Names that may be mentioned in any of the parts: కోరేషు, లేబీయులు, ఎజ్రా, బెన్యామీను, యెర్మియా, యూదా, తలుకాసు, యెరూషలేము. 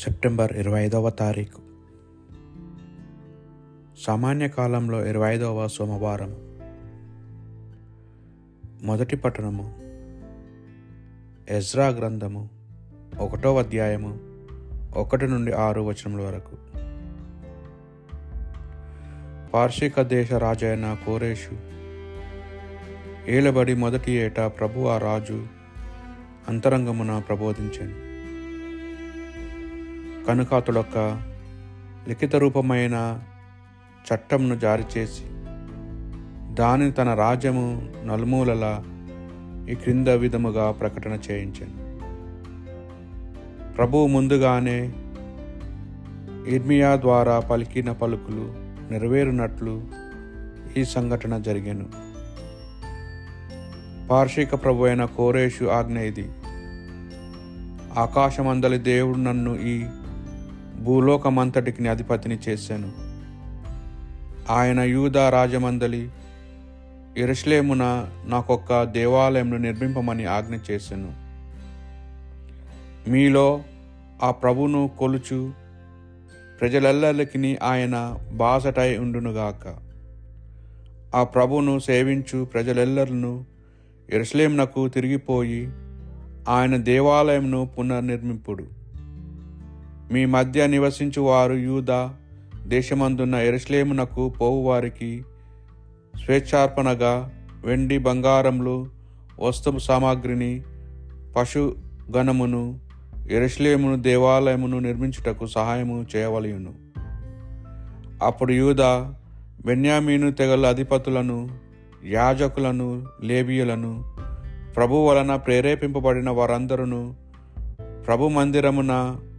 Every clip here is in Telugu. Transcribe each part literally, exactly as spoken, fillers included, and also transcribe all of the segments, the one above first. సెప్టెంబర్ ఇరవై ఐదవ తారీఖు సామాన్య కాలంలో ఇరవై ఐదవ సోమవారం. మొదటి పఠనము ఎజ్రా గ్రంథము ఒకటో అధ్యాయము ఒకటి నుండి ఆరు వచనముల వరకు. పార్షిక దేశ రాజైన కోరేషు ఏలబడి మొదటి ఏటా ప్రభు ఆ రాజు అంతరంగమున ప్రబోధించాను. కనుక అతడొక లిఖిత రూపమైన చట్టంను జారీ చేసి దానిని తన రాజ్యము నలుమూలలా ఈ క్రింద విధముగా ప్రకటన చేయించాను. ప్రభువు ముందుగానే యెర్మియా ద్వారా పలికిన పలుకులు నెరవేరునట్లు ఈ సంఘటన జరిగాను. పార్షిక ప్రభు అయిన కోరేషు ఆజ్ఞ ఇది: ఆకాశమందలి దేవుడు నన్ను ఈ భూలోకమంతటికి అధిపతిని చేశాను. ఆయన యూదా రాజమందలి యెరూషలేమున నాకొక్క దేవాలయంను నిర్మింపమని ఆజ్ఞ చేశాను. మీలో ఆ ప్రభువును కొలుచు ప్రజలెల్లరికిని ఆయన బాసటై ఉండునుగాక. ఆ ప్రభువును సేవించు ప్రజలెల్లరిను యెరూషలేమునకు తిరిగిపోయి ఆయన దేవాలయంను పునర్నిర్మింపుడు. మీ మధ్య నివసించువారు యూదా దేశమందున్న యెరూషలేమునకు పోవువారికి స్వేచ్ఛార్పణగా వెండి బంగారములు వస్తు సామాగ్రిని పశుగణమును యెరూషలేమును దేవాలయమును నిర్మించుటకు సహాయము చేయవలయును. అప్పుడు యూదా బెన్యామీను తెగల అధిపతులను, యాజకులను, లేబీయులను, ప్రభు వలన ప్రేరేపింపబడిన వారందరూ ప్రభు మందిరమున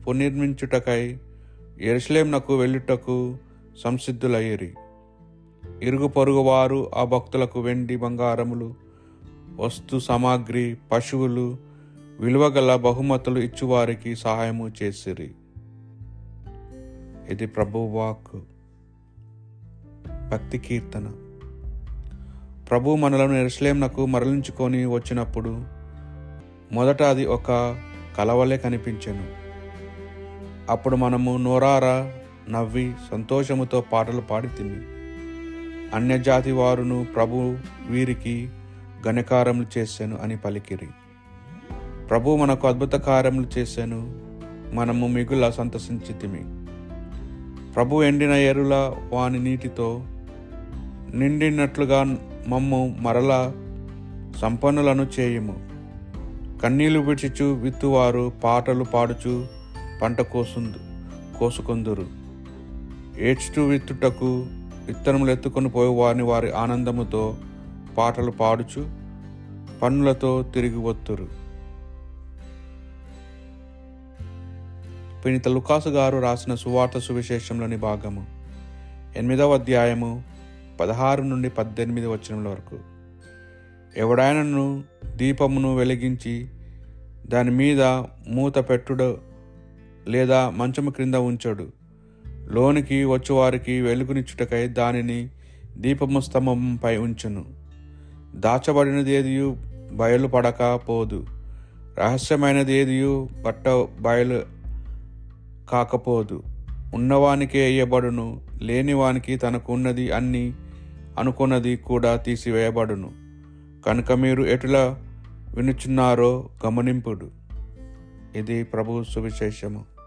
పునర్నిర్మించుటకై యెరూషలేమునకు వెళ్ళుటకు సంసిద్ధులయ్యేరి. ఇరుగు పొరుగు వారు ఆ భక్తులకు వెండి బంగారములు, వస్తు సామాగ్రి, పశువులు, విలువగల బహుమతులు ఇచ్చువారికి సహాయము చేసిరి. ఇది ప్రభువాక్. భక్తి కీర్తన. ప్రభు మనలను యెరూషలేమునకు మరలించుకొని వచ్చినప్పుడు మొదట అది ఒక కలవలే కనిపించెను. అప్పుడు మనము నోరారా నవ్వి సంతోషముతో పాటలు పాడి తిని అన్యజాతి వారును ప్రభు వీరికి ఘనకార్యములు చేశాను అని పలికిరి. ప్రభు మనకు అద్భుత కార్యములు చేశాను, మనము మిగుల సంతసించితిమి. ప్రభు ఎండిన ఎరుల వాని నీటితో నిండినట్లుగా మమ్ము మరలా సంపన్నులను చేయము. కన్నీళ్లు విడిచిచు విత్తువారు పాటలు పాడుచు పంట కోసుందు కోసుకొందురు. ఏడ్చుటూ విత్తుటకు విత్తనములు ఎత్తుకొని పోయే వారిని వారి ఆనందముతో పాటలు పాడుచు పన్నులతో తిరిగి వత్తురు. పిని తలుకాసు గారు రాసిన సువార్త సువిశేషంలోని భాగము ఎనిమిదవ అధ్యాయము పదహారు నుండి పద్దెనిమిది వచనముల వరకు. ఎవడాయనను దీపమును వెలిగించి దాని మీద మూత పెట్టుడు లేదా మంచము క్రింద ఉంచడు. లోనికి వచ్చేవారికి వెలుగునిచ్చుటకై దానిని దీపము స్తంభంపై ఉంచును. దాచబడినది ఏదియు బయలు పడక పోదు, రహస్యమైనది ఏదియు బట్ట బయలు కాకపోదు. ఉన్నవానికే ఇయ్యబడును, లేనివానికి తనకు ఉన్నది అన్ని అనుకున్నది కూడా తీసివేయబడును. కనుక మీరు ఎటులా వినుచున్నారో గమనింపుడు. ఇది ప్రభు సువిశేషము.